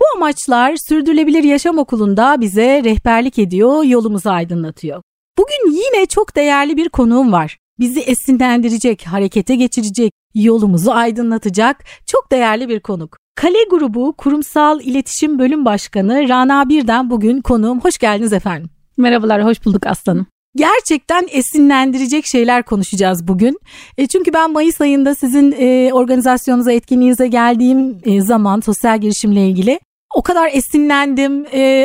Bu amaçlar Sürdürülebilir Yaşam Okulu'nda bize rehberlik ediyor, yolumuzu aydınlatıyor. Bugün yine çok değerli bir konuğum var. Bizi esinlendirecek, harekete geçirecek, yolumuzu aydınlatacak çok değerli bir konuk. Kale Grubu Kurumsal İletişim Bölüm Başkanı Rana Birden bugün konuğum. Hoş geldiniz efendim. Merhabalar, hoş bulduk aslanım. Gerçekten esinlendirecek şeyler konuşacağız bugün. Çünkü ben Mayıs ayında sizin organizasyonunuza, etkinliğinize geldiğim zaman sosyal girişimle ilgili o kadar esinlendim.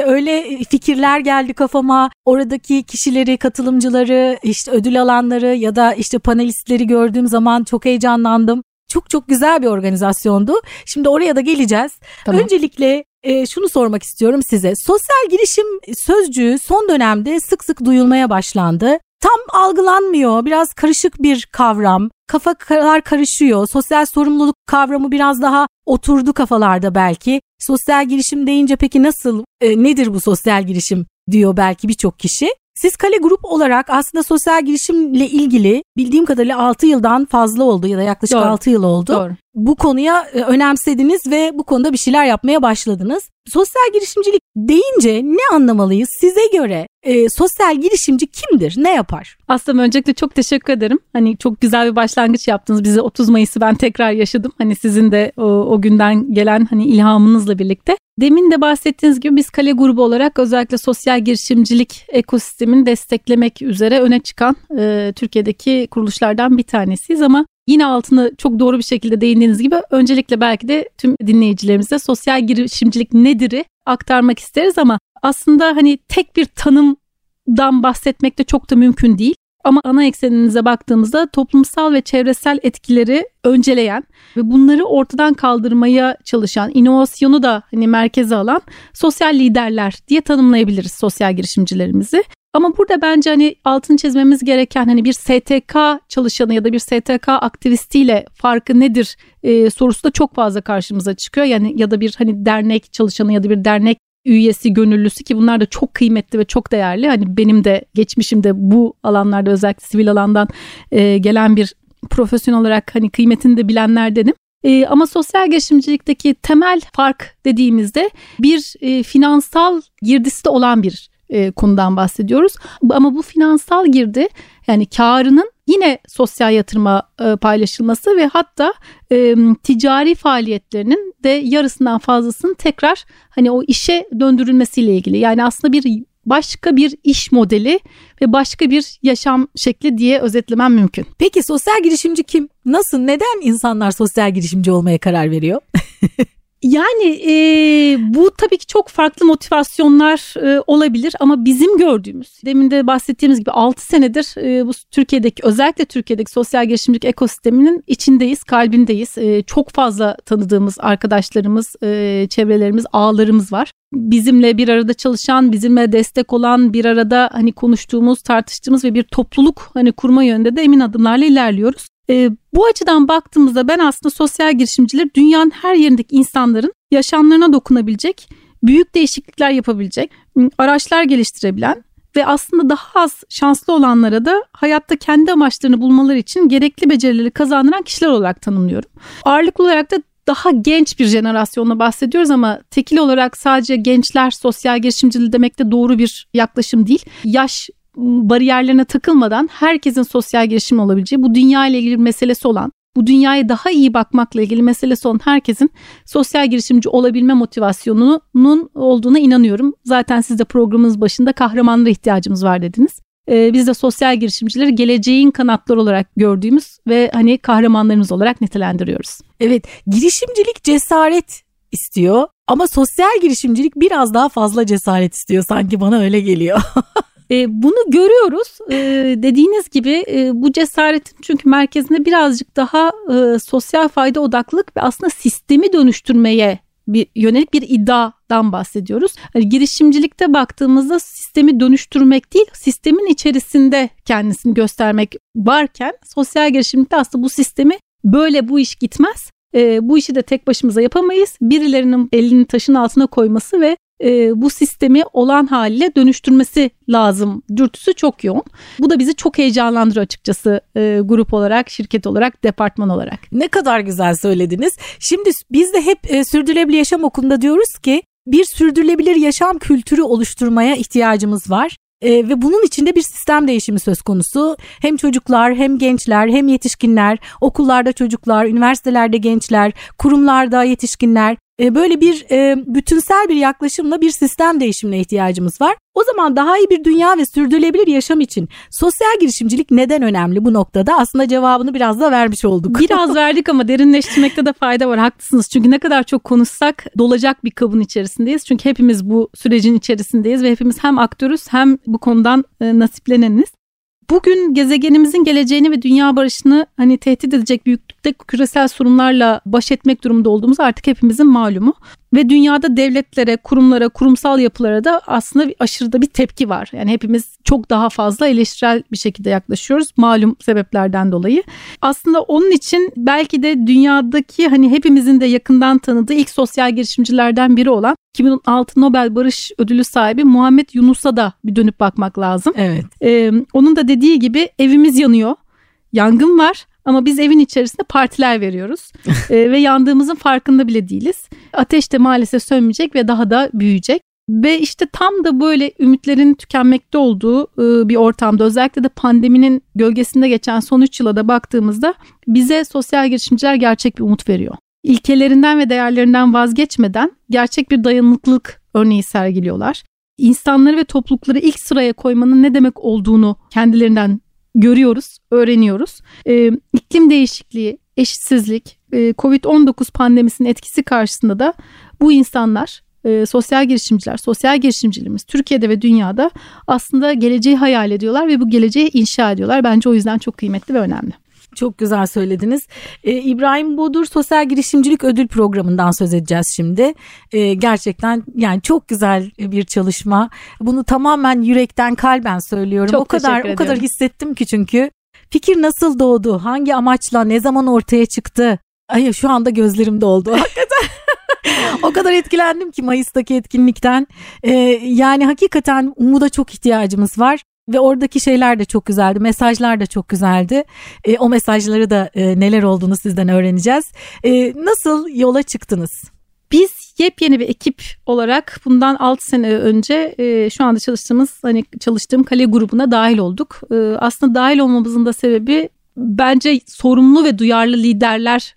Öyle fikirler geldi kafama. Oradaki kişileri, katılımcıları, işte ödül alanları ya da işte panelistleri gördüğüm zaman çok heyecanlandım. Çok güzel bir organizasyondu. Şimdi oraya da geleceğiz. Tamam. Öncelikle şunu sormak istiyorum size. Sosyal girişim sözcüğü son dönemde sık sık duyulmaya başlandı. Tam algılanmıyor. Biraz karışık bir kavram. Kafalar karışıyor. Sosyal sorumluluk kavramı biraz daha oturdu kafalarda belki. Sosyal girişim deyince peki nasıl, nedir bu sosyal girişim diyor belki birçok kişi. Siz Kale Grup olarak aslında sosyal girişimle ilgili bildiğim kadarıyla 6 yıldan fazla oldu ya da yaklaşık 6 yıl oldu. Doğru. Bu konuya önemsediniz ve bu konuda bir şeyler yapmaya başladınız. Sosyal girişimcilik deyince ne anlamalıyız? Size göre sosyal girişimci kimdir? Ne yapar? Aslında öncelikle çok teşekkür ederim. Hani çok güzel bir başlangıç yaptınız. Bize 30 Mayıs'ı ben tekrar yaşadım. Hani sizin de o günden gelen hani ilhamınızla birlikte. Demin de bahsettiğiniz gibi biz Kale Grubu olarak özellikle sosyal girişimcilik ekosistemini desteklemek üzere öne çıkan Türkiye'deki kuruluşlardan bir tanesiyiz ama yine altına çok doğru bir şekilde değindiğiniz gibi öncelikle belki de tüm dinleyicilerimize sosyal girişimcilik nedir'i aktarmak isteriz ama aslında hani tek bir tanımdan bahsetmek de çok da mümkün değil. Ama ana eksenimize baktığımızda toplumsal ve çevresel etkileri önceleyen ve bunları ortadan kaldırmaya çalışan, inovasyonu da hani merkeze alan sosyal liderler diye tanımlayabiliriz sosyal girişimcilerimizi. Ama burada bence hani altını çizmemiz gereken hani bir STK çalışanı ya da bir STK aktivistiyle farkı nedir sorusu da çok fazla karşımıza çıkıyor. Yani ya da bir hani dernek çalışanı ya da bir dernek üyesi, gönüllüsü ki bunlar da çok kıymetli ve çok değerli. Hani benim de geçmişimde bu alanlarda özellikle sivil alandan gelen bir profesyonel olarak hani kıymetini de bilenlerdenim. Ama sosyal girişimcilikteki temel fark dediğimizde bir finansal girdisi de olan bir konudan bahsediyoruz. Ama bu finansal girdi yani karının yine sosyal yatırıma paylaşılması ve hatta ticari faaliyetlerinin de yarısından fazlasının tekrar hani o işe döndürülmesiyle ilgili. Yani aslında bir başka bir iş modeli ve başka bir yaşam şekli diye özetlemem mümkün. Peki sosyal girişimci kim? Nasıl? Neden insanlar sosyal girişimci olmaya karar veriyor? Yani bu tabii ki çok farklı motivasyonlar olabilir ama bizim gördüğümüz, demin de bahsettiğimiz gibi 6 senedir bu Türkiye'deki, özellikle Türkiye'deki sosyal girişimcilik ekosisteminin içindeyiz, kalbindeyiz. Çok fazla tanıdığımız arkadaşlarımız, çevrelerimiz, ağlarımız var. Bizimle bir arada çalışan, bizimle destek olan, bir arada hani konuştuğumuz, tartıştığımız ve bir topluluk hani kurma yönünde de emin adımlarla ilerliyoruz. Bu açıdan baktığımızda ben aslında sosyal girişimciler dünyanın her yerindeki insanların yaşamlarına dokunabilecek, büyük değişiklikler yapabilecek, araçlar geliştirebilen ve aslında daha az şanslı olanlara da hayatta kendi amaçlarını bulmaları için gerekli becerileri kazandıran kişiler olarak tanımlıyorum. Ağırlıklı olarak da daha genç bir jenerasyonla bahsediyoruz ama tekil olarak sadece gençler sosyal girişimciliği demek de doğru bir yaklaşım değil. Yaş bariyerlerine takılmadan herkesin sosyal girişim olabileceği, bu dünya ile ilgili meselesi olan, bu dünyaya daha iyi bakmakla ilgili meselesi olan herkesin sosyal girişimci olabilme motivasyonunun olduğuna inanıyorum. Zaten siz de programınız başında kahramanlara ihtiyacımız var dediniz. Biz de sosyal girişimcileri geleceğin kanatları olarak gördüğümüz ve hani kahramanlarımız olarak nitelendiriyoruz. Evet, girişimcilik cesaret istiyor ama sosyal girişimcilik biraz daha fazla cesaret istiyor, sanki bana öyle geliyor. Bunu görüyoruz. Dediğiniz gibi bu cesaretin çünkü merkezinde birazcık daha sosyal fayda odaklılık ve aslında sistemi dönüştürmeye yönelik bir iddiadan bahsediyoruz. Yani girişimcilikte baktığımızda sistemi dönüştürmek değil, sistemin içerisinde kendisini göstermek varken sosyal girişimlikte aslında bu sistemi böyle bu iş gitmez. Bu işi de tek başımıza yapamayız. Birilerinin elini taşın altına koyması ve bu sistemi olan haliyle dönüştürmesi lazım. Dürtüsü çok yoğun. Bu da bizi çok heyecanlandırıyor açıkçası, grup olarak, şirket olarak, departman olarak. Ne kadar güzel söylediniz. Şimdi biz de hep Sürdürülebilir Yaşam Okulu'nda diyoruz ki bir sürdürülebilir yaşam kültürü oluşturmaya ihtiyacımız var. Ve bunun içinde bir sistem değişimi söz konusu. Hem çocuklar, hem gençler, hem yetişkinler, okullarda çocuklar, üniversitelerde gençler, kurumlarda yetişkinler. Böyle bir bütünsel bir yaklaşımla bir sistem değişimine ihtiyacımız var. O zaman daha iyi bir dünya ve sürdürülebilir yaşam için sosyal girişimcilik neden önemli bu noktada? Aslında cevabını biraz da vermiş olduk. Biraz verdik ama derinleştirmekte de fayda var, haklısınız. Çünkü ne kadar çok konuşsak dolacak bir kabın içerisindeyiz. Çünkü hepimiz bu sürecin içerisindeyiz ve hepimiz hem aktörüz hem bu konudan nasipleneniz. Bugün gezegenimizin geleceğini ve dünya barışını tehdit edecek büyüklükte küresel sorunlarla baş etmek durumunda olduğumuz artık hepimizin malumu. Ve dünyada devletlere, kurumlara, kurumsal yapılara da aslında aşırı da bir tepki var. Yani hepimiz çok daha fazla eleştirel bir şekilde yaklaşıyoruz malum sebeplerden dolayı. Aslında onun için belki de dünyadaki hepimizin de yakından tanıdığı ilk sosyal girişimcilerden biri olan 2006 Nobel Barış Ödülü sahibi Muhammed Yunus'a da bir dönüp bakmak lazım. Evet. Onun da dediği gibi evimiz yanıyor, yangın var. Ama biz evin içerisinde partiler veriyoruz ve yandığımızın farkında bile değiliz. Ateş de maalesef sönmeyecek ve daha da büyüyecek. Ve işte tam da böyle ümitlerin tükenmekte olduğu bir ortamda, özellikle de pandeminin gölgesinde geçen son 3 yıla da baktığımızda bize sosyal girişimciler gerçek bir umut veriyor. İlkelerinden ve değerlerinden vazgeçmeden gerçek bir dayanıklılık örneği sergiliyorlar. İnsanları ve toplulukları ilk sıraya koymanın ne demek olduğunu kendilerinden görüyoruz, öğreniyoruz. İklim değişikliği, eşitsizlik, Covid-19 pandemisinin etkisi karşısında da bu insanlar, sosyal girişimciler, sosyal girişimcilerimiz Türkiye'de ve dünyada aslında geleceği hayal ediyorlar ve bu geleceği inşa ediyorlar. Bence o yüzden çok kıymetli ve önemli. Çok güzel söylediniz. İbrahim Bodur Sosyal Girişimcilik Ödül Programı'ndan söz edeceğiz şimdi. Gerçekten yani çok güzel bir çalışma. Bunu tamamen yürekten, kalben söylüyorum. Çok o kadar hissettim ki çünkü. Fikir nasıl doğdu? Hangi amaçla? Ne zaman ortaya çıktı? Ay şu anda gözlerim doldu. Hakikaten. O kadar etkilendim ki Mayıs'taki etkinlikten. Yani hakikaten umuda çok ihtiyacımız var. Ve oradaki şeyler de çok güzeldi. Mesajlar da çok güzeldi. O mesajları da neler olduğunu sizden öğreneceğiz. Nasıl yola çıktınız? Biz yepyeni bir ekip olarak bundan 6 sene önce şu anda çalıştığım Kale Grubu'na dahil olduk. Aslında dahil olmamızın da sebebi bence sorumlu ve duyarlı liderler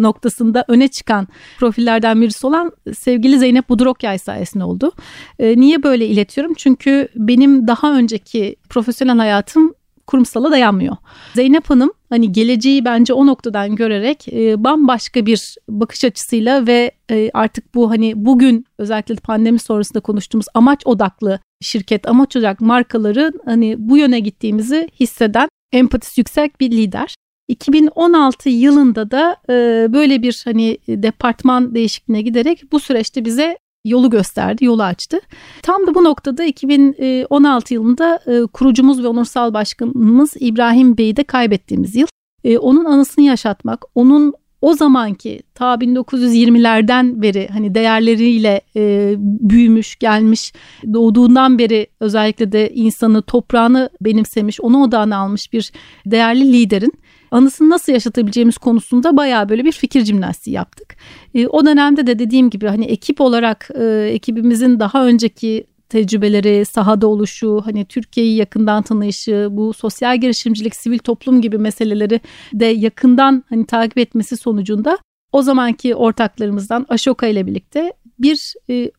noktasında öne çıkan profillerden birisi olan sevgili Zeynep Bodur Okyay sayesinde oldu. Niye böyle iletiyorum? Çünkü benim daha önceki profesyonel hayatım kurumsala dayanmıyor. Zeynep Hanım geleceği bence o noktadan görerek bambaşka bir bakış açısıyla ve artık bu bugün özellikle pandemi sonrasında konuştuğumuz amaç odaklı şirket, amaç odaklı markaların bu yöne gittiğimizi hisseden empatisi yüksek bir lider. 2016 yılında da böyle bir departman değişikliğine giderek bu süreçte bize yolu gösterdi, yolu açtı. Tam da bu noktada 2016 yılında kurucumuz ve onursal başkanımız İbrahim Bey'i de kaybettiğimiz yıl. Onun anısını yaşatmak, onun o zamanki ta 1920'lerden beri değerleriyle büyümüş, gelmiş, doğduğundan beri özellikle de insanı, toprağını benimsemiş, onu odağına almış bir değerli liderin anısını nasıl yaşatabileceğimiz konusunda bayağı böyle bir fikir jimnastiği yaptık. O dönemde de dediğim gibi ekip olarak ekibimizin daha önceki tecrübeleri, sahada oluşu, Türkiye'yi yakından tanıyışı, bu sosyal girişimcilik, sivil toplum gibi meseleleri de yakından takip etmesi sonucunda o zamanki ortaklarımızdan Aşoka ile birlikte bir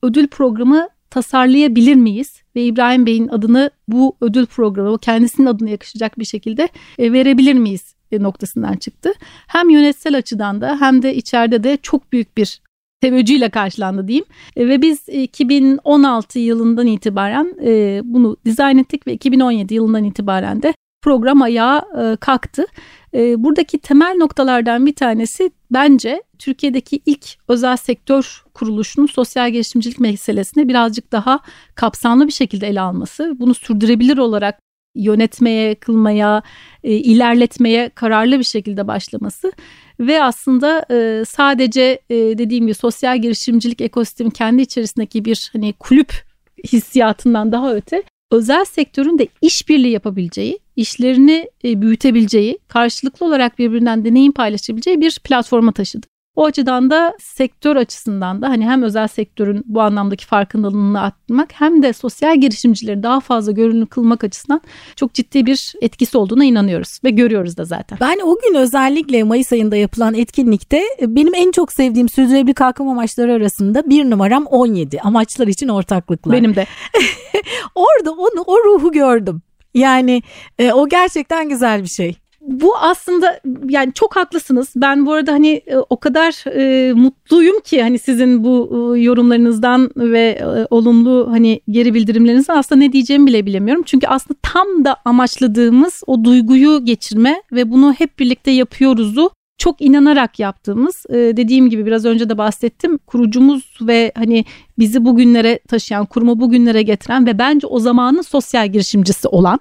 ödül programı tasarlayabilir miyiz? Ve İbrahim Bey'in adını bu ödül programı, kendisinin adına yakışacak bir şekilde verebilir miyiz noktasından çıktı. Hem yönetsel açıdan da hem de içeride de çok büyük bir teveccühle karşılandı diyeyim. Ve biz 2016 yılından itibaren bunu dizayn ettik ve 2017 yılından itibaren de program ayağa kalktı. Buradaki temel noktalardan bir tanesi bence Türkiye'deki ilk özel sektör kuruluşunun sosyal girişimcilik meselesini birazcık daha kapsamlı bir şekilde ele alması. Bunu sürdürülebilir olarak yönetmeye, kılmaya, ilerletmeye kararlı bir şekilde başlaması ve aslında sadece dediğim gibi sosyal girişimcilik ekosistemi kendi içerisindeki bir hani kulüp hissiyatından daha öte özel sektörün de işbirliği yapabileceği, işlerini büyütebileceği, karşılıklı olarak birbirinden deneyim paylaşabileceği bir platforma taşıdı. O açıdan da sektör açısından da hani hem özel sektörün bu anlamdaki farkındalığını arttırmak hem de sosyal girişimcileri daha fazla görünür kılmak açısından çok ciddi bir etkisi olduğuna inanıyoruz ve görüyoruz da zaten. Ben o gün özellikle Mayıs ayında yapılan etkinlikte benim en çok sevdiğim sürdürülebilir kalkınma amaçları arasında bir numaram 17 amaçlar için ortaklıklar. Benim de. Orada o ruhu gördüm. Yani o gerçekten güzel bir şey. Bu aslında yani çok haklısınız. Ben bu arada hani o kadar mutluyum ki hani sizin bu yorumlarınızdan ve olumlu hani geri bildirimlerinizden aslında ne diyeceğimi bile bilemiyorum. Çünkü aslında tam da amaçladığımız o duyguyu geçirme ve bunu hep birlikte yapıyoruzu çok inanarak yaptığımız dediğim gibi biraz önce de bahsettim. Kurucumuz ve hani bizi bugünlere taşıyan, kurumu bugünlere getiren ve bence o zamanın sosyal girişimcisi olan.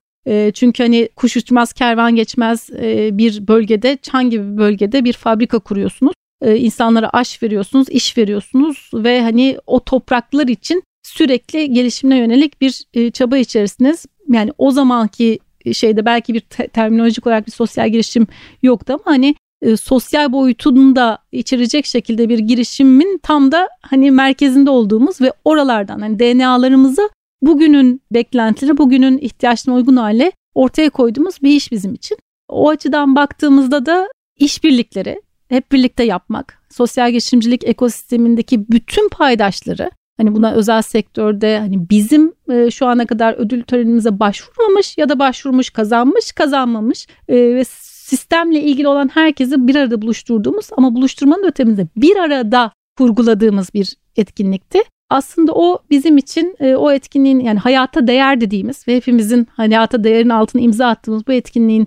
Çünkü hani kuş uçmaz kervan geçmez bir bölgede, Çan gibi bir bölgede bir fabrika kuruyorsunuz. İnsanlara aş veriyorsunuz, iş veriyorsunuz ve hani o topraklar için sürekli gelişimine yönelik bir çaba içerisiniz. Yani o zamanki şeyde belki bir terminolojik olarak bir sosyal girişim yoktu ama hani sosyal boyutunu da içerecek şekilde bir girişimin tam da hani merkezinde olduğumuz ve oralardan hani DNA'larımızı bugünün beklentileri, bugünün ihtiyaçlarına uygun hale ortaya koyduğumuz bir iş bizim için. O açıdan baktığımızda da işbirlikleri hep birlikte yapmak, sosyal girişimcilik ekosistemindeki bütün paydaşları, hani buna özel sektörde hani bizim şu ana kadar ödül törenimize başvurmamış ya da başvurmuş, kazanmış, kazanmamış ve sistemle ilgili olan herkesi bir arada buluşturduğumuz ama buluşturmanın ötemizde bir arada kurguladığımız bir etkinlikti. Aslında o bizim için o etkinliğin yani hayata değer dediğimiz ve hepimizin hayata değerin altına imza attığımız bu etkinliğin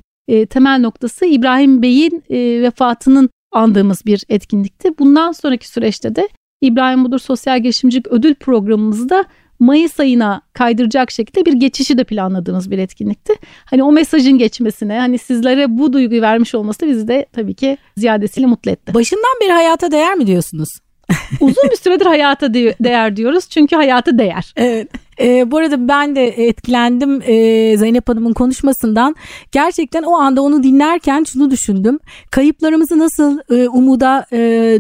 temel noktası İbrahim Bey'in vefatının andığımız bir etkinlikti. Bundan sonraki süreçte de İbrahim Bodur Sosyal Girişimcilik Ödül Programımızı da Mayıs ayına kaydıracak şekilde bir geçişi de planladığımız bir etkinlikti. Hani o mesajın geçmesine, hani sizlere bu duyguyu vermiş olması bizi de tabii ki ziyadesiyle mutlu etti. Başından beri hayata değer mi diyorsunuz? Uzun bir süredir hayata değer diyoruz çünkü hayata değer. Evet. Bu arada ben de etkilendim Zeynep Hanım'ın konuşmasından. Gerçekten o anda onu dinlerken şunu düşündüm. Kayıplarımızı nasıl umuda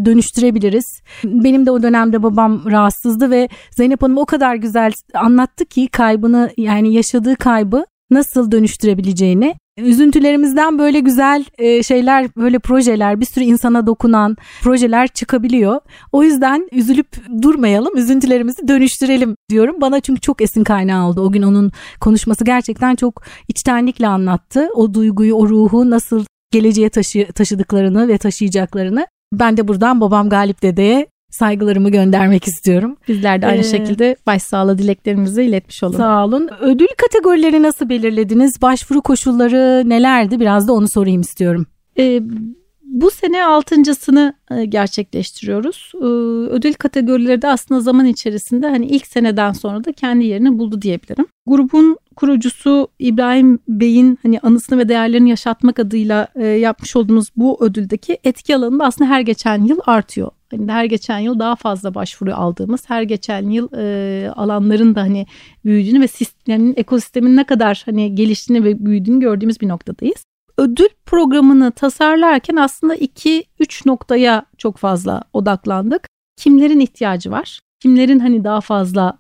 dönüştürebiliriz? Benim de o dönemde babam rahatsızdı ve Zeynep Hanım o kadar güzel anlattı ki kaybını yani yaşadığı kaybı nasıl dönüştürebileceğini. Üzüntülerimizden böyle güzel şeyler, böyle projeler, bir sürü insana dokunan projeler çıkabiliyor. O yüzden üzülüp durmayalım, üzüntülerimizi dönüştürelim diyorum. Bana çünkü çok esin kaynağı oldu. O gün onun konuşması gerçekten çok içtenlikle anlattı. O duyguyu, o ruhu nasıl geleceğe taşıdıklarını ve taşıyacaklarını. Ben de buradan babam Galip Dede'ye saygılarımı göndermek istiyorum. Bizler de aynı şekilde başsağlığı dileklerimizi iletmiş olalım. Sağ olun. Ödül kategorileri nasıl belirlediniz? Başvuru koşulları nelerdi? Biraz da onu sorayım istiyorum. Bu sene 6.sını gerçekleştiriyoruz. Ödül kategorileri de aslında zaman içerisinde hani ilk seneden sonra da kendi yerini buldu diyebilirim. Grubun kurucusu İbrahim Bey'in hani anısını ve değerlerini yaşatmak adıyla yapmış olduğumuz bu ödüldeki etki alanında aslında her geçen yıl artıyor. Hani her geçen yıl daha fazla başvuru aldığımız, her geçen yıl alanların da hani büyüdüğünü ve sistemin, ekosistemin ne kadar hani geliştiğini ve büyüdüğünü gördüğümüz bir noktadayız. Ödül programını tasarlarken aslında 2-3 noktaya çok fazla odaklandık. Kimlerin ihtiyacı var? Kimlerin hani daha fazla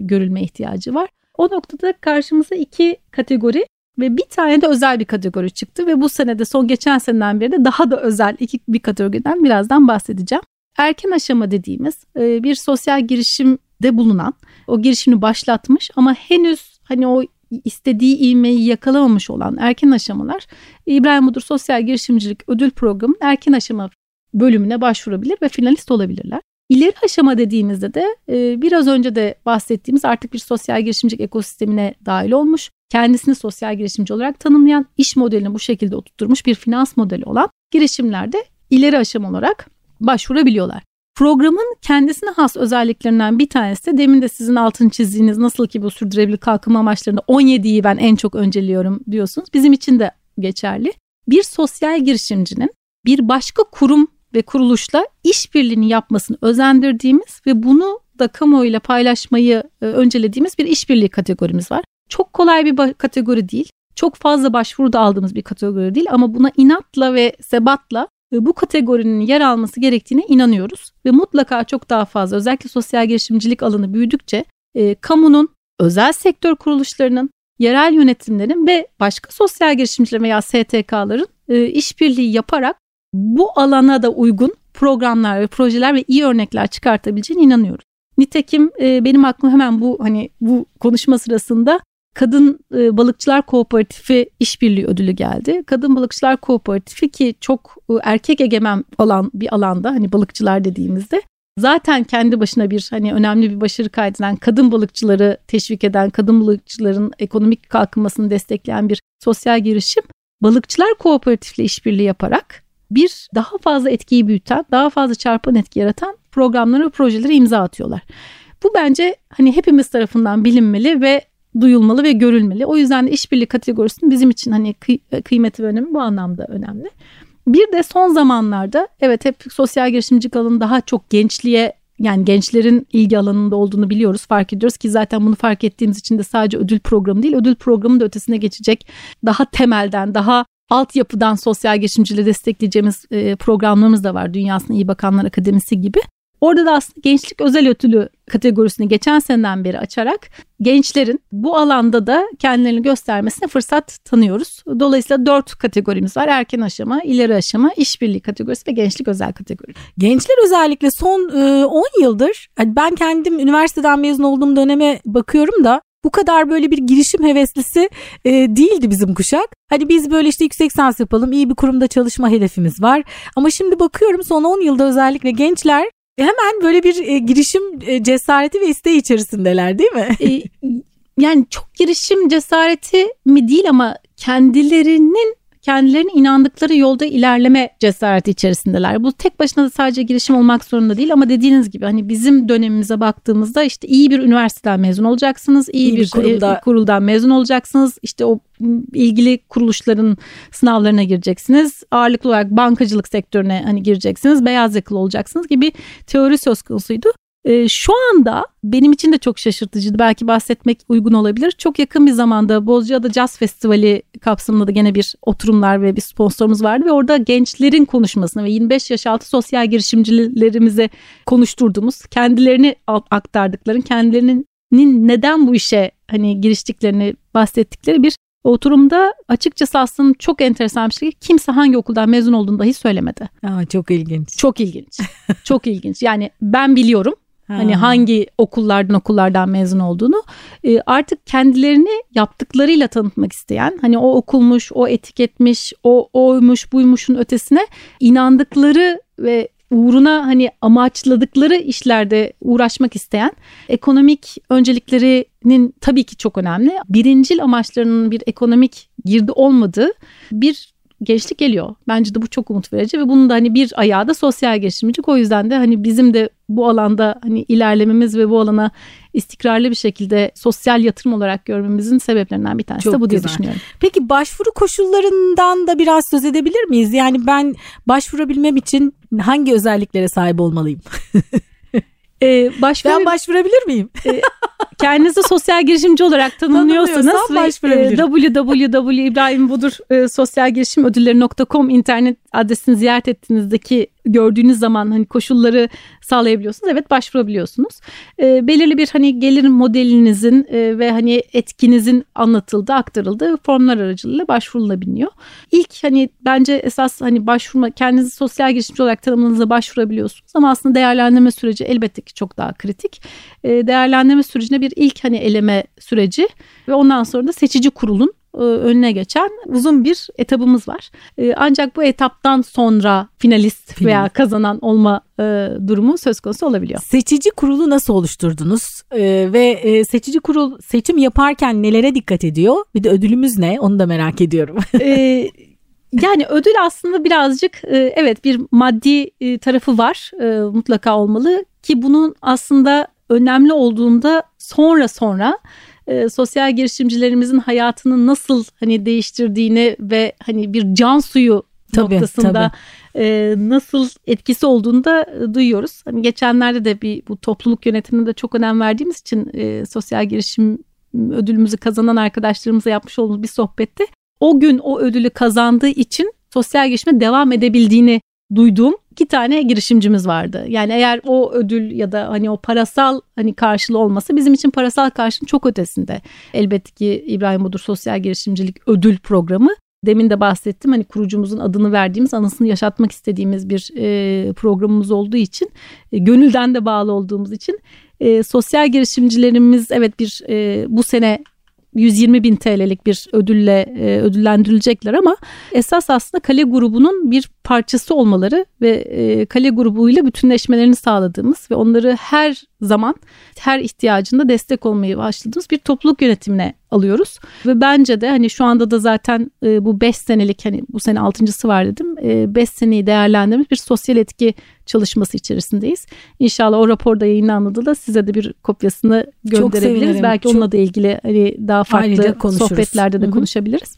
görülme ihtiyacı var? O noktada karşımıza 2 kategori ve bir tane de özel bir kategori çıktı ve bu senede son geçen seneden beri de daha da özel bir kategoriden birazdan bahsedeceğim. Erken aşama dediğimiz bir sosyal girişimde bulunan, o girişimini başlatmış ama henüz hani o istediği ivmeyi yakalamamış olan erken aşamalar İbrahim Bodur Sosyal Girişimcilik Ödül Programı'nın erken aşama bölümüne başvurabilir ve finalist olabilirler. İleri aşama dediğimizde de biraz önce de bahsettiğimiz artık bir sosyal girişimcilik ekosistemine dahil olmuş, kendisini sosyal girişimci olarak tanımlayan, iş modelini bu şekilde oturtmuş bir finans modeli olan girişimlerde ileri aşama olarak başvurabiliyorlar. Programın kendisine has özelliklerinden bir tanesi de demin de sizin altını çizdiğiniz, nasıl ki bu sürdürülebilir kalkınma amaçlarında 17'yi ben en çok önceliyorum diyorsunuz. Bizim için de geçerli. Bir sosyal girişimcinin bir başka kurum ve kuruluşla işbirliğini yapmasını özendirdiğimiz ve bunu da kamuoyuyla paylaşmayı öncelediğimiz bir işbirliği kategorimiz var. Çok kolay bir kategori değil, çok fazla başvuru da aldığımız bir kategori değil ama buna inatla ve sebatla bu kategorinin yer alması gerektiğine inanıyoruz ve mutlaka çok daha fazla, özellikle sosyal girişimcilik alanı büyüdükçe kamunun, özel sektör kuruluşlarının, yerel yönetimlerin ve başka sosyal girişimcilerin veya STK'ların işbirliği yaparak bu alana da uygun programlar ve projeler ve iyi örnekler çıkartabileceğine inanıyoruz. Nitekim benim aklıma hemen bu konuşma sırasında Kadın Balıkçılar Kooperatifi işbirliği ödülü geldi. Kadın Balıkçılar Kooperatifi ki çok erkek egemen olan bir alanda, hani balıkçılar dediğimizde zaten kendi başına bir önemli bir başarı kaydeden, kadın balıkçıları teşvik eden, kadın balıkçıların ekonomik kalkınmasını destekleyen bir sosyal girişim. Balıkçılar Kooperatifle işbirliği yaparak bir daha fazla etkiyi büyüten, daha fazla çarpan etki yaratan programlara ve projelere imza atıyorlar. Bu bence hepimiz tarafından bilinmeli ve duyulmalı ve görülmeli. O yüzden de işbirliği kategorisinin bizim için kıymeti ve önemi bu anlamda önemli. Bir de son zamanlarda evet, hep sosyal girişimcilik alanı daha çok gençliğe, yani gençlerin ilgi alanında olduğunu biliyoruz, fark ediyoruz ki zaten bunu fark ettiğimiz için de sadece ödül programı değil, ödül programı da ötesine geçecek, daha temelden, daha altyapıdan sosyal girişimciliği destekleyeceğimiz programlarımız da var. Dünyasının İyi Bakanlar Akademisi gibi. Orada da aslında gençlik özel ödülü kategorisini geçen seneden beri açarak gençlerin bu alanda da kendilerini göstermesine fırsat tanıyoruz. Dolayısıyla 4 kategorimiz var. Erken aşama, ileri aşama, işbirliği kategorisi ve gençlik özel kategori. Gençler özellikle son 10 yıldır, ben kendim üniversiteden mezun olduğum döneme bakıyorum da, bu kadar böyle bir girişim heveslisi değildi bizim kuşak. Biz böyle yüksek lisans yapalım, iyi bir kurumda çalışma hedefimiz var. Ama şimdi bakıyorum son 10 yılda özellikle gençler hemen böyle bir girişim cesareti ve isteği içerisindeler, değil mi? Yani çok girişim cesareti mi değil ama kendilerine inandıkları yolda ilerleme cesareti içerisindeler. Bu tek başına da sadece girişim olmak zorunda değil ama dediğiniz gibi bizim dönemimize baktığımızda iyi bir üniversiteden mezun olacaksınız, iyi bir kuruldan mezun olacaksınız, o ilgili kuruluşların sınavlarına gireceksiniz, ağırlıklı olarak bankacılık sektörüne gireceksiniz, beyaz yakalı olacaksınız gibi teori söz konusuydu. Şu anda benim için de çok şaşırtıcıydı, belki bahsetmek uygun olabilir. Çok yakın bir zamanda Bozcaada Jazz Festivali kapsamında da gene bir oturumlar ve bir sponsorumuz vardı ve orada gençlerin konuşmasını ve 25 yaş altı sosyal girişimcilerimize konuşturduğumuz, kendilerini aktardıklarını, kendilerinin neden bu işe giriştiklerini bahsettikleri bir oturumda açıkçası aslında çok enteresan bir şey. Kimse hangi okuldan mezun olduğunu dahi söylemedi. Aa, çok ilginç. Çok ilginç. Çok ilginç. Yani ben biliyorum hangi okullardan mezun olduğunu. Artık kendilerini yaptıklarıyla tanıtmak isteyen, o okulmuş, o etiketmiş, o oymuş, buymuşun ötesine inandıkları ve uğruna amaçladıkları işlerde uğraşmak isteyen, ekonomik önceliklerinin tabii ki çok önemli, birincil amaçlarının bir ekonomik girdi olmadığı bir gençlik geliyor. Bence de bu çok umut verici ve bunun da bir ayağı da sosyal girişimcilik. O yüzden de bizim de bu alanda ilerlememiz ve bu alana istikrarlı bir şekilde sosyal yatırım olarak görmemizin sebeplerinden bir tanesi çok de bu diye düşünüyorum. Peki başvuru koşullarından da biraz söz edebilir miyiz? Yani ben başvurabilmem için hangi özelliklere sahip olmalıyım? Ben başvurabilir miyim? Kendinizi sosyal girişimci olarak tanımlıyorsanız ve www.ibrahimbodur.sosyalgirişimodülleri.com internet adresini ziyaret ettiğinizdeki gördüğünüz zaman koşulları sağlayabiliyorsunuz. Evet, başvurabiliyorsunuz. Belirli bir gelir modelinizin ve etkinizin anlatıldığı, aktarıldığı formlar aracılığıyla başvurulabiliyor. İlk bence esas başvurma, kendinizi sosyal girişimci olarak tanımladığınızda başvurabiliyorsunuz ama aslında değerlendirme süreci elbette ki çok daha kritik. Değerlendirme sürecine bir ilk eleme süreci ve ondan sonra da seçici kurulun önüne geçen uzun bir etabımız var. Ancak bu etaptan sonra finalist veya kazanan olma durumu söz konusu olabiliyor. Seçici kurulu nasıl oluşturdunuz? Ve seçici kurul seçim yaparken nelere dikkat ediyor? Bir de ödülümüz ne? Onu da merak ediyorum. Yani ödül aslında birazcık evet bir maddi tarafı var. Mutlaka olmalı ki bunun aslında önemli olduğunda sonra sosyal girişimcilerimizin hayatını nasıl değiştirdiğini ve bir can suyu noktasında nasıl etkisi olduğunu da duyuyoruz. Geçenlerde de bu topluluk yönetimine de çok önem verdiğimiz için sosyal girişim ödülümüzü kazanan arkadaşlarımıza yapmış olduğumuz bir sohbette o gün o ödülü kazandığı için sosyal girişime devam edebildiğini duyduğum 2 tane girişimcimiz vardı. Yani eğer o ödül ya da o parasal karşılığı olmasa, bizim için parasal karşılığın çok ötesinde. Elbette ki İbrahim Bodur Sosyal Girişimcilik Ödül Programı. Demin de bahsettim kurucumuzun adını verdiğimiz, anısını yaşatmak istediğimiz bir programımız olduğu için, gönülden de bağlı olduğumuz için sosyal girişimcilerimiz evet bu sene 120.000 TL'lik bir ödülle ödüllendirilecekler ama esas aslında Kale Grubu'nun bir parçası olmaları ve Kale Grubu'yla bütünleşmelerini sağladığımız ve onları her zaman her ihtiyacında destek olmayı başladığımız bir topluluk yönetimine alıyoruz. Ve bence de şu anda da zaten bu 5 senelik bu sene 6.'sı var dedim. 5 seneyi değerlendirmiş bir sosyal etki çalışması içerisindeyiz. İnşallah o raporda yayınlandığı da size de bir kopyasını gönderebiliriz. Belki onunla da ilgili daha farklı sohbetlerde de konuşabiliriz.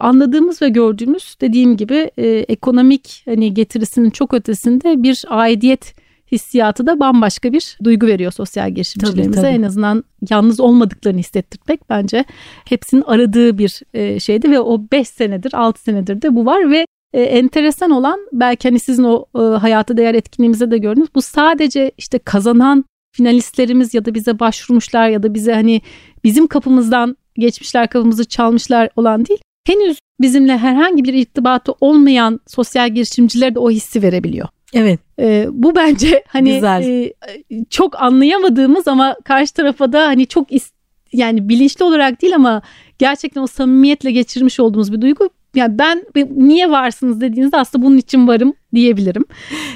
Anladığımız ve gördüğümüz dediğim gibi ekonomik getirisinin çok ötesinde bir aidiyet hissiyatı da bambaşka bir duygu veriyor sosyal girişimcilerimize. Tabii. En azından yalnız olmadıklarını hissettirmek bence hepsinin aradığı bir şeydi ve o 5 senedir 6 senedir de bu var ve enteresan olan belki sizin o hayata değer etkinliğimize de gördünüz. Bu sadece kazanan finalistlerimiz ya da bize başvurmuşlar ya da bize bizim kapımızdan geçmişler, kapımızı çalmışlar olan değil. Henüz bizimle herhangi bir irtibatı olmayan sosyal girişimciler de o hissi verebiliyor. Evet. Bu bence çok anlayamadığımız ama karşı tarafa da çok bilinçli olarak değil ama gerçekten o samimiyetle geçirmiş olduğumuz bir duygu. Yani ben niye varsınız dediğinizde aslında bunun için varım diyebilirim.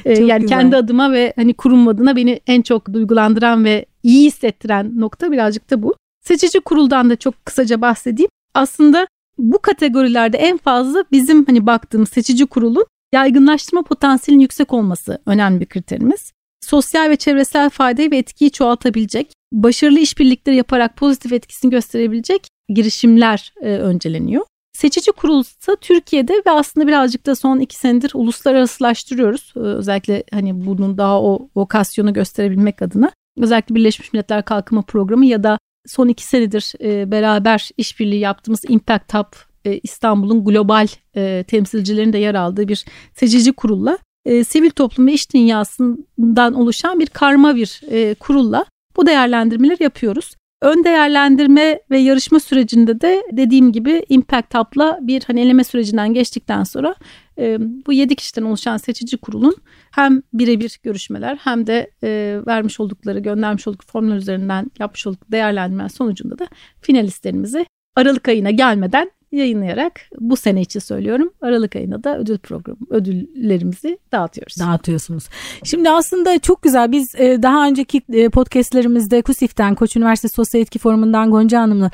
Güzel. Kendi adıma ve kurum adına beni en çok duygulandıran ve iyi hissettiren nokta birazcık da bu. Seçici kuruldan da çok kısaca bahsedeyim. Aslında bu kategorilerde en fazla bizim baktığımız seçici kurulun yaygınlaştırma potansiyelinin yüksek olması önemli bir kriterimiz. Sosyal ve çevresel faydayı ve etkiyi çoğaltabilecek, başarılı işbirlikleri yaparak pozitif etkisini gösterebilecek girişimler önceleniyor. Seçici kurul ise Türkiye'de ve aslında birazcık da son 2 senedir uluslararasılaştırıyoruz. Özellikle bunun daha o vokasyonu gösterebilmek adına. Özellikle Birleşmiş Milletler Kalkınma Programı ya da son 2 senedir beraber işbirliği yaptığımız Impact Hub İstanbul'un global temsilcilerinin de yer aldığı bir seçici kurulla sivil toplum ve iş dünyasından oluşan bir karma bir kurulla bu değerlendirmeleri yapıyoruz. Ön değerlendirme ve yarışma sürecinde de dediğim gibi Impact Hub'la bir eleme sürecinden geçtikten sonra bu 7 kişiden oluşan seçici kurulun hem birebir görüşmeler hem de vermiş oldukları, göndermiş oldukları formlar üzerinden yapmış oldukları değerlendirme sonucunda da finalistlerimizi Aralık ayına gelmeden yayınlayarak bu sene için söylüyorum. Aralık ayında da ödüllerimizi dağıtıyoruz. Dağıtıyorsunuz. Şimdi aslında çok güzel. Biz daha önceki podcastlerimizde KUSİF'ten, Koç Üniversitesi Sosyal Etki Forumu'ndan Gonca Hanım'ı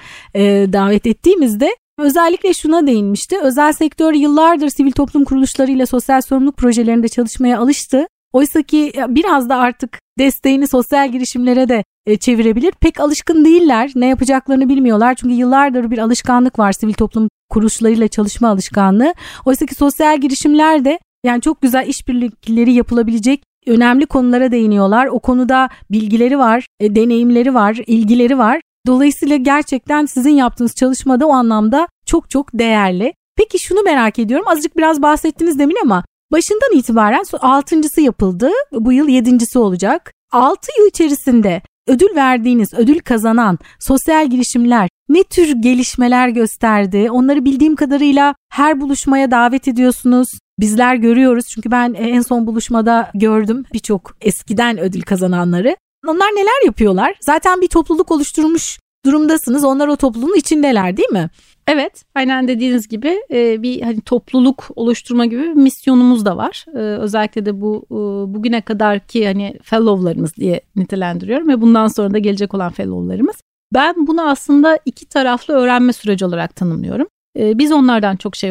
davet ettiğimizde özellikle şuna değinmişti. Özel sektör yıllardır sivil toplum kuruluşlarıyla sosyal sorumluluk projelerinde çalışmaya alıştı. Oysa ki biraz da artık desteğini sosyal girişimlere de çevirebilir. Pek alışkın değiller. Ne yapacaklarını bilmiyorlar. Çünkü yıllardır bir alışkanlık var. Sivil toplum kuruluşlarıyla çalışma alışkanlığı. Oysa ki sosyal girişimler de çok güzel işbirlikleri yapılabilecek önemli konulara değiniyorlar. O konuda bilgileri var, deneyimleri var, ilgileri var. Dolayısıyla gerçekten sizin yaptığınız çalışmada o anlamda çok çok değerli. Peki şunu merak ediyorum. Azıcık biraz bahsettiniz demin ama başından itibaren 6.'sı yapıldı. Bu yıl 7.'si olacak. 6 yıl içerisinde ödül verdiğiniz, ödül kazanan sosyal girişimler ne tür gelişmeler gösterdi? Onları bildiğim kadarıyla her buluşmaya davet ediyorsunuz. Bizler görüyoruz çünkü ben en son buluşmada gördüm birçok eskiden ödül kazananları. Onlar neler yapıyorlar? Zaten bir topluluk oluşturmuş durumdasınız. Onlar o topluluğun içindeler, değil mi? Evet, aynen dediğiniz gibi bir hani topluluk oluşturma gibi bir misyonumuz da var. Özellikle de bu bugüne kadarki hani fellowlarımız diye nitelendiriyorum ve bundan sonra da gelecek olan fellowlarımız. Ben bunu aslında iki taraflı öğrenme süreci olarak tanımlıyorum. Biz onlardan çok şey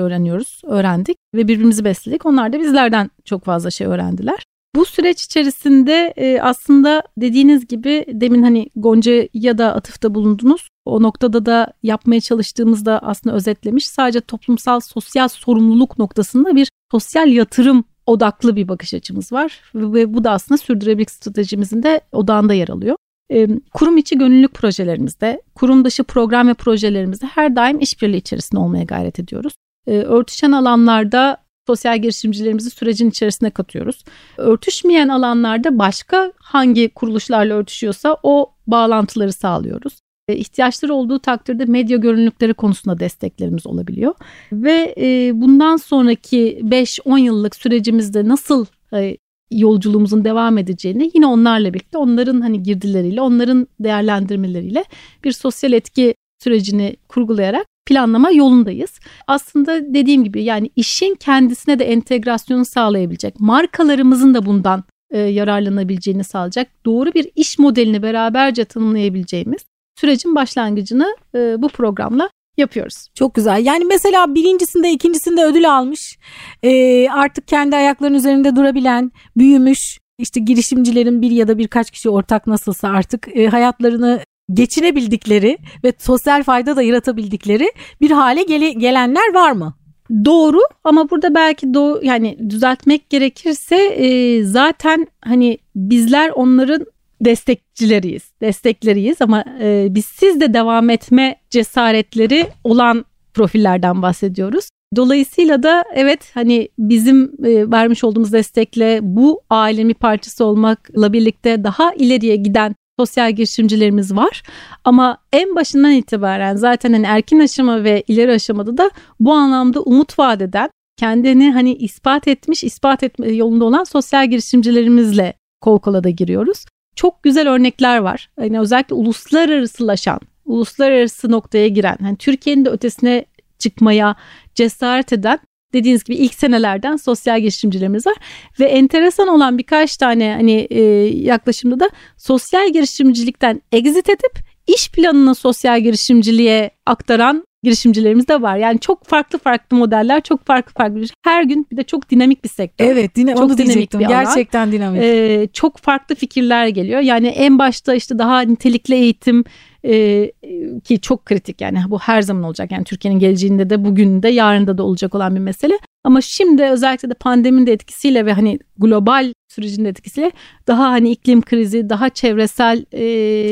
öğrendik ve birbirimizi besledik. Onlar da bizlerden çok fazla şey öğrendiler. Bu süreç içerisinde aslında dediğiniz gibi demin hani Gonca'ya da atıfta bulundunuz. O noktada da yapmaya çalıştığımızda aslında özetlemiş. Sadece toplumsal sosyal sorumluluk noktasında bir sosyal yatırım odaklı bir bakış açımız var. Ve bu da aslında sürdürülebilirlik stratejimizin de odağında yer alıyor. Kurum içi gönüllülük projelerimizde, kurum dışı program ve projelerimizde her daim işbirliği içerisinde olmaya gayret ediyoruz. Örtüşen alanlarda sosyal girişimcilerimizi sürecin içerisine katıyoruz. Örtüşmeyen alanlarda başka hangi kuruluşlarla örtüşüyorsa o bağlantıları sağlıyoruz. İhtiyaçları olduğu takdirde medya görünürlükleri konusunda desteklerimiz olabiliyor. Ve bundan sonraki 5-10 yıllık sürecimizde nasıl yolculuğumuzun devam edeceğini yine onlarla birlikte, onların hani girdileriyle, onların değerlendirmeleriyle bir sosyal etki sürecini kurgulayarak planlama yolundayız. Aslında dediğim gibi yani işin kendisine de entegrasyonu sağlayabilecek, markalarımızın da bundan yararlanabileceğini sağlayacak, doğru bir iş modelini beraberce tanımlayabileceğimiz sürecin başlangıcını bu programla yapıyoruz. Çok güzel. Yani mesela birincisinde, ikincisinde ödül almış, artık kendi ayaklarının üzerinde durabilen, büyümüş, işte girişimcilerin bir ya da birkaç kişi ortak nasılsa artık hayatlarını geçinebildikleri ve sosyal fayda da yaratabildikleri bir hale gelenler var mı? Doğru, ama burada belki yani düzeltmek gerekirse zaten hani bizler onların destekleriyiz ama biz siz de devam etme cesaretleri olan profillerden bahsediyoruz. Dolayısıyla da evet hani bizim vermiş olduğumuz destekle bu ailenin bir parçası olmakla birlikte daha ileriye giden sosyal girişimcilerimiz var. Ama en başından itibaren zaten hani erken aşama ve ileri aşamada da bu anlamda umut vaat eden, kendini hani ispat etme yolunda olan sosyal girişimcilerimizle kol kola da giriyoruz. Çok güzel örnekler var. Yani özellikle uluslararası noktaya giren, hani Türkiye'nin de ötesine çıkmaya cesaret eden, dediğiniz gibi ilk senelerden sosyal girişimcilerimiz var. Ve enteresan olan birkaç tane hani yaklaşımda da sosyal girişimcilikten exit edip iş planını sosyal girişimciliğe aktaran girişimcilerimiz de var. Yani çok farklı modeller, çok farklı. Her gün bir de çok dinamik bir sektör. Evet, çok dinamik bir alan. Gerçekten dinamik. Çok farklı fikirler geliyor. Yani en başta işte daha nitelikli eğitim ki çok kritik, yani bu her zaman olacak. Yani Türkiye'nin geleceğinde de, bugün de, yarında da olacak olan bir mesele. Ama şimdi özellikle de pandeminin de etkisiyle ve hani global sürecin de etkisiyle daha hani iklim krizi, daha çevresel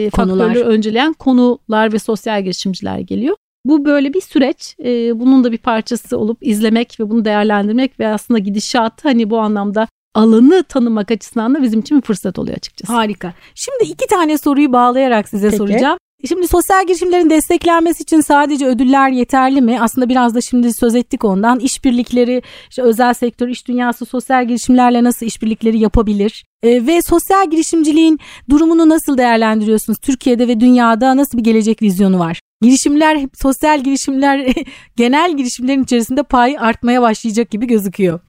faktörleri önceleyen konular ve sosyal girişimciler geliyor. Bu böyle bir süreç, bunun da bir parçası olup izlemek ve bunu değerlendirmek ve aslında gidişatı hani bu anlamda alanı tanımak açısından da bizim için bir fırsat oluyor açıkçası. Harika. Şimdi iki tane soruyu bağlayarak size soracağım. Şimdi sosyal girişimlerin desteklenmesi için sadece ödüller yeterli mi? Aslında biraz da şimdi söz ettik ondan. İşbirlikleri, işte özel sektör, iş dünyası sosyal girişimlerle nasıl işbirlikleri yapabilir? Ve sosyal girişimciliğin durumunu nasıl değerlendiriyorsunuz? Türkiye'de ve dünyada nasıl bir gelecek vizyonu var? Girişimler, sosyal girişimler genel girişimlerin içerisinde payı artmaya başlayacak gibi gözüküyor.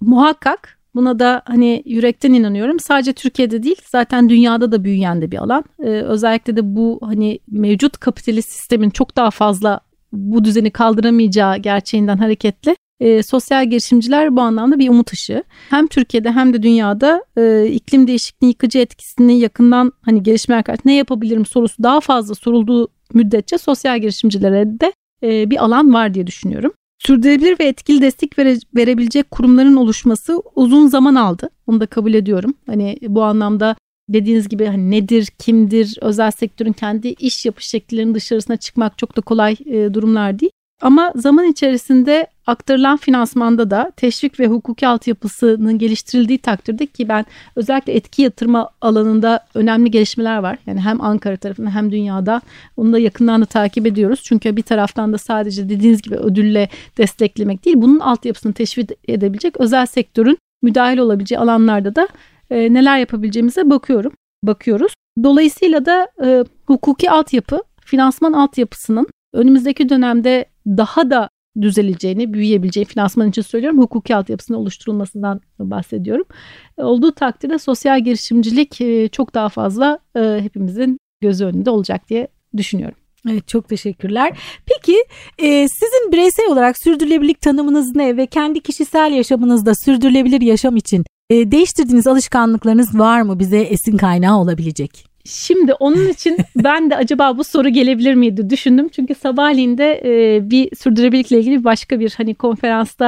Muhakkak. Buna da hani yürekten inanıyorum. Sadece Türkiye'de değil, zaten dünyada da büyüyen de bir alan. Özellikle de bu hani mevcut kapitalist sistemin çok daha fazla bu düzeni kaldıramayacağı gerçeğinden hareketle sosyal girişimciler bu anlamda bir umut ışığı. Hem Türkiye'de hem de dünyada iklim değişikliğinin yıkıcı etkisini yakından hani gelişmeye karşı ne yapabilirim sorusu daha fazla sorulduğu müddetçe sosyal girişimcilere de bir alan var diye düşünüyorum. Sürdürülebilir ve etkili destek verebilecek kurumların oluşması uzun zaman aldı. Onu da kabul ediyorum. Hani bu anlamda dediğiniz gibi hani nedir, kimdir, özel sektörün kendi iş yapış şekillerinin dışarısına çıkmak çok da kolay durumlar değil. Ama zaman içerisinde aktarılan finansmanda da teşvik ve hukuki altyapısının geliştirildiği takdirde, ki ben özellikle etki yatırma alanında önemli gelişmeler var. Yani hem Ankara tarafında hem dünyada onu da yakından da takip ediyoruz. Çünkü bir taraftan da sadece dediğiniz gibi ödülle desteklemek değil, bunun altyapısını teşvik edebilecek, özel sektörün müdahil olabileceği alanlarda da neler yapabileceğimize bakıyoruz. Dolayısıyla da hukuki altyapı, finansman altyapısının önümüzdeki dönemde daha da düzeleceğini, büyüyebileceği, finansman için söylüyorum, hukuki altyapısının oluşturulmasından bahsediyorum. Olduğu takdirde sosyal girişimcilik çok daha fazla hepimizin gözü önünde olacak diye düşünüyorum. Evet, çok teşekkürler. Peki sizin bireysel olarak sürdürülebilirlik tanımınız ne ve kendi kişisel yaşamınızda sürdürülebilir yaşam için değiştirdiğiniz alışkanlıklarınız var mı? Bize esin kaynağı olabilecek. Şimdi onun için ben de acaba bu soru gelebilir miydi düşündüm. Çünkü sabahleyin de bir sürdürülebilirlikle ilgili başka bir konferansta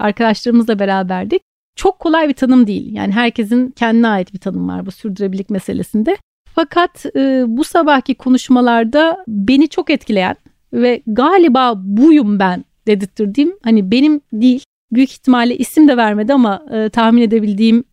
arkadaşlarımızla beraberdik. Çok kolay bir tanım değil. Yani herkesin kendine ait bir tanım var bu sürdürülebilirlik meselesinde. Fakat bu sabahki konuşmalarda beni çok etkileyen ve galiba buyum ben dedirttiğim, benim değil, büyük ihtimalle isim de vermedi ama tahmin edebildiğim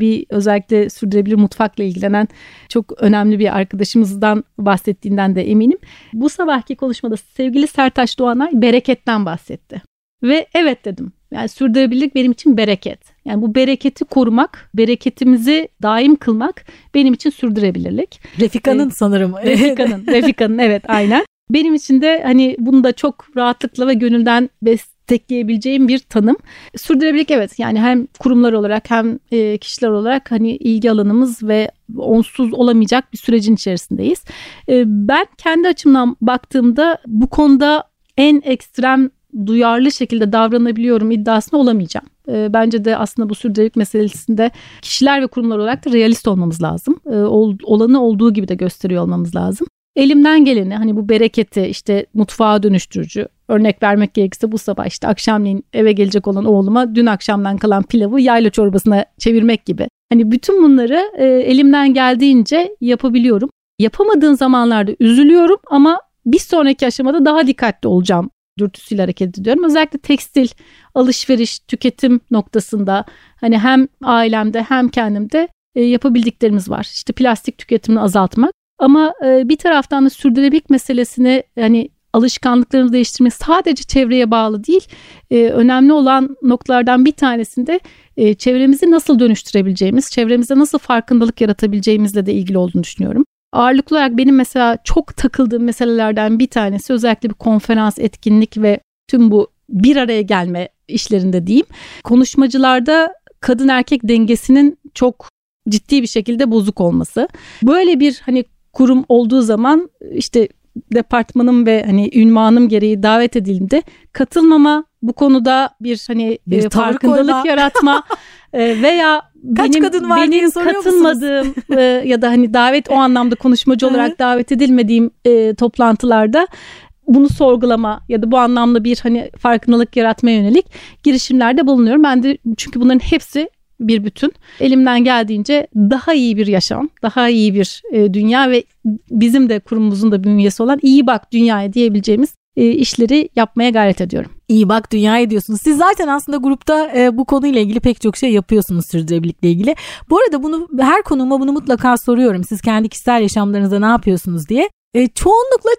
bir, özellikle sürdürülebilir mutfakla ilgilenen çok önemli bir arkadaşımızdan bahsettiğinden de eminim. Bu sabahki konuşmada sevgili Sertaç Doğanay bereketten bahsetti. Ve evet dedim. Yani sürdürülebilirlik benim için bereket. Yani bu bereketi korumak, bereketimizi daim kılmak benim için sürdürülebilirlik. Refika'nın sanırım. Refika'nın evet, aynen. Benim için de bunu da çok rahatlıkla ve gönülden destekleyebileceğim bir tanım. Sürdürülebilirlik, evet, yani hem kurumlar olarak hem kişiler olarak ilgi alanımız ve onsuz olamayacak bir sürecin içerisindeyiz. Ben kendi açımdan baktığımda bu konuda en ekstrem, duyarlı şekilde davranabiliyorum iddiasına olamayacağım. Bence de aslında bu sürdürülebilirlik meselesinde kişiler ve kurumlar olarak da realist olmamız lazım. Olanı olduğu gibi de gösteriyor olmamız lazım. Elimden geleni, bu bereketi, mutfağa dönüştürücü, örnek vermek gerekirse bu sabah akşamleyin eve gelecek olan oğluma dün akşamdan kalan pilavı yayla çorbasına çevirmek gibi. Bütün bunları elimden geldiğince yapabiliyorum. Yapamadığım zamanlarda üzülüyorum ama bir sonraki aşamada daha dikkatli olacağım dürtüsüyle hareket ediyorum. Özellikle tekstil, alışveriş, tüketim noktasında hem ailemde hem kendimde yapabildiklerimiz var. Plastik tüketimini azaltmak ama bir taraftan da sürdürülebilirlik meselesini alışkanlıklarını değiştirmek sadece çevreye bağlı değil. Önemli olan noktalardan bir tanesinde çevremizi nasıl dönüştürebileceğimiz, çevremize nasıl farkındalık yaratabileceğimizle de ilgili olduğunu düşünüyorum. Ağırlıklı olarak benim mesela çok takıldığım meselelerden bir tanesi, özellikle bir konferans, etkinlik ve tüm bu bir araya gelme işlerinde diyeyim, konuşmacılarda kadın erkek dengesinin çok ciddi bir şekilde bozuk olması. Böyle bir kurum olduğu zaman departmanım ve ünvanım gereği davet edildiğimde katılmama, bu konuda bir bir farkındalık yaratma veya benim katılmadığım ya da davet, o anlamda konuşmacı olarak davet edilmediğim toplantılarda bunu sorgulama ya da bu anlamda bir farkındalık yaratmaya yönelik girişimlerde bulunuyorum. Ben de çünkü bunların hepsi bir bütün. Elimden geldiğince daha iyi bir yaşam, daha iyi bir dünya ve bizim de kurumumuzun da bünyesi olan İyi Bak Dünyaya diyebileceğimiz işleri yapmaya gayret ediyorum. İyi Bak Dünyaya diyorsunuz. Siz zaten aslında grupta bu konuyla ilgili pek çok şey yapıyorsunuz, sürdürülebilirlikle ilgili. Bu arada bunu her konuğuma bunu mutlaka soruyorum. Siz kendi kişisel yaşamlarınızda ne yapıyorsunuz diye. Çoğunlukla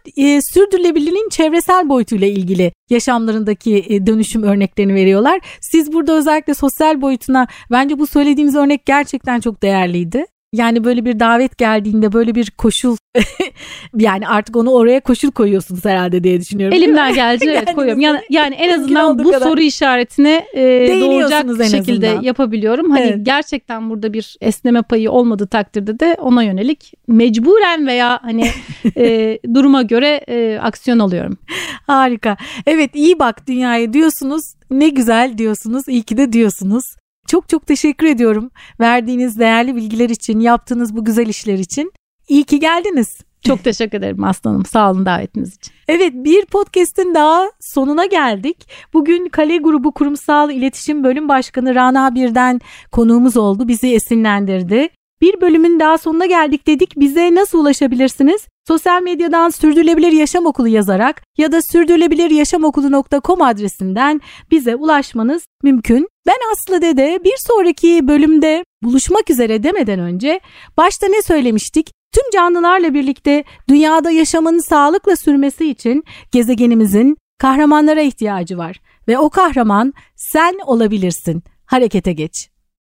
sürdürülebilirliğin çevresel boyutuyla ilgili yaşamlarındaki dönüşüm örneklerini veriyorlar. Siz burada özellikle sosyal boyutuna, bence bu söylediğiniz örnek gerçekten çok değerliydi. Yani böyle bir davet geldiğinde böyle bir koşul yani artık onu oraya koşul koyuyorsunuz herhalde diye düşünüyorum. Elimden geldiği koyuyorum. Yani en azından bu kadar soru işaretine doğacak şekilde yapabiliyorum. Evet. Gerçekten burada bir esneme payı olmadığı takdirde de ona yönelik mecburen veya duruma göre aksiyon alıyorum. Harika. Evet, iyi bak dünyaya diyorsunuz. Ne güzel diyorsunuz. İyi ki de diyorsunuz. Çok çok teşekkür ediyorum verdiğiniz değerli bilgiler için, yaptığınız bu güzel işler için. İyi ki geldiniz. Çok teşekkür ederim Aslı Hanım. Sağ olun davetiniz için. Evet, bir podcast'in daha sonuna geldik. Bugün Kale Grubu Kurumsal İletişim Bölüm Başkanı Rana Birden konuğumuz oldu. Bizi esinlendirdi. Bir bölümün daha sonuna geldik dedik. Bize nasıl ulaşabilirsiniz? Sosyal medyadan Sürdürülebilir Yaşam Okulu yazarak ya da sürdürülebiliryaşamokulu.com adresinden bize ulaşmanız mümkün. Ben Aslı Dede, bir sonraki bölümde buluşmak üzere demeden önce başta ne söylemiştik? Tüm canlılarla birlikte dünyada yaşamın sağlıkla sürmesi için gezegenimizin kahramanlara ihtiyacı var ve o kahraman sen olabilirsin. Harekete geç.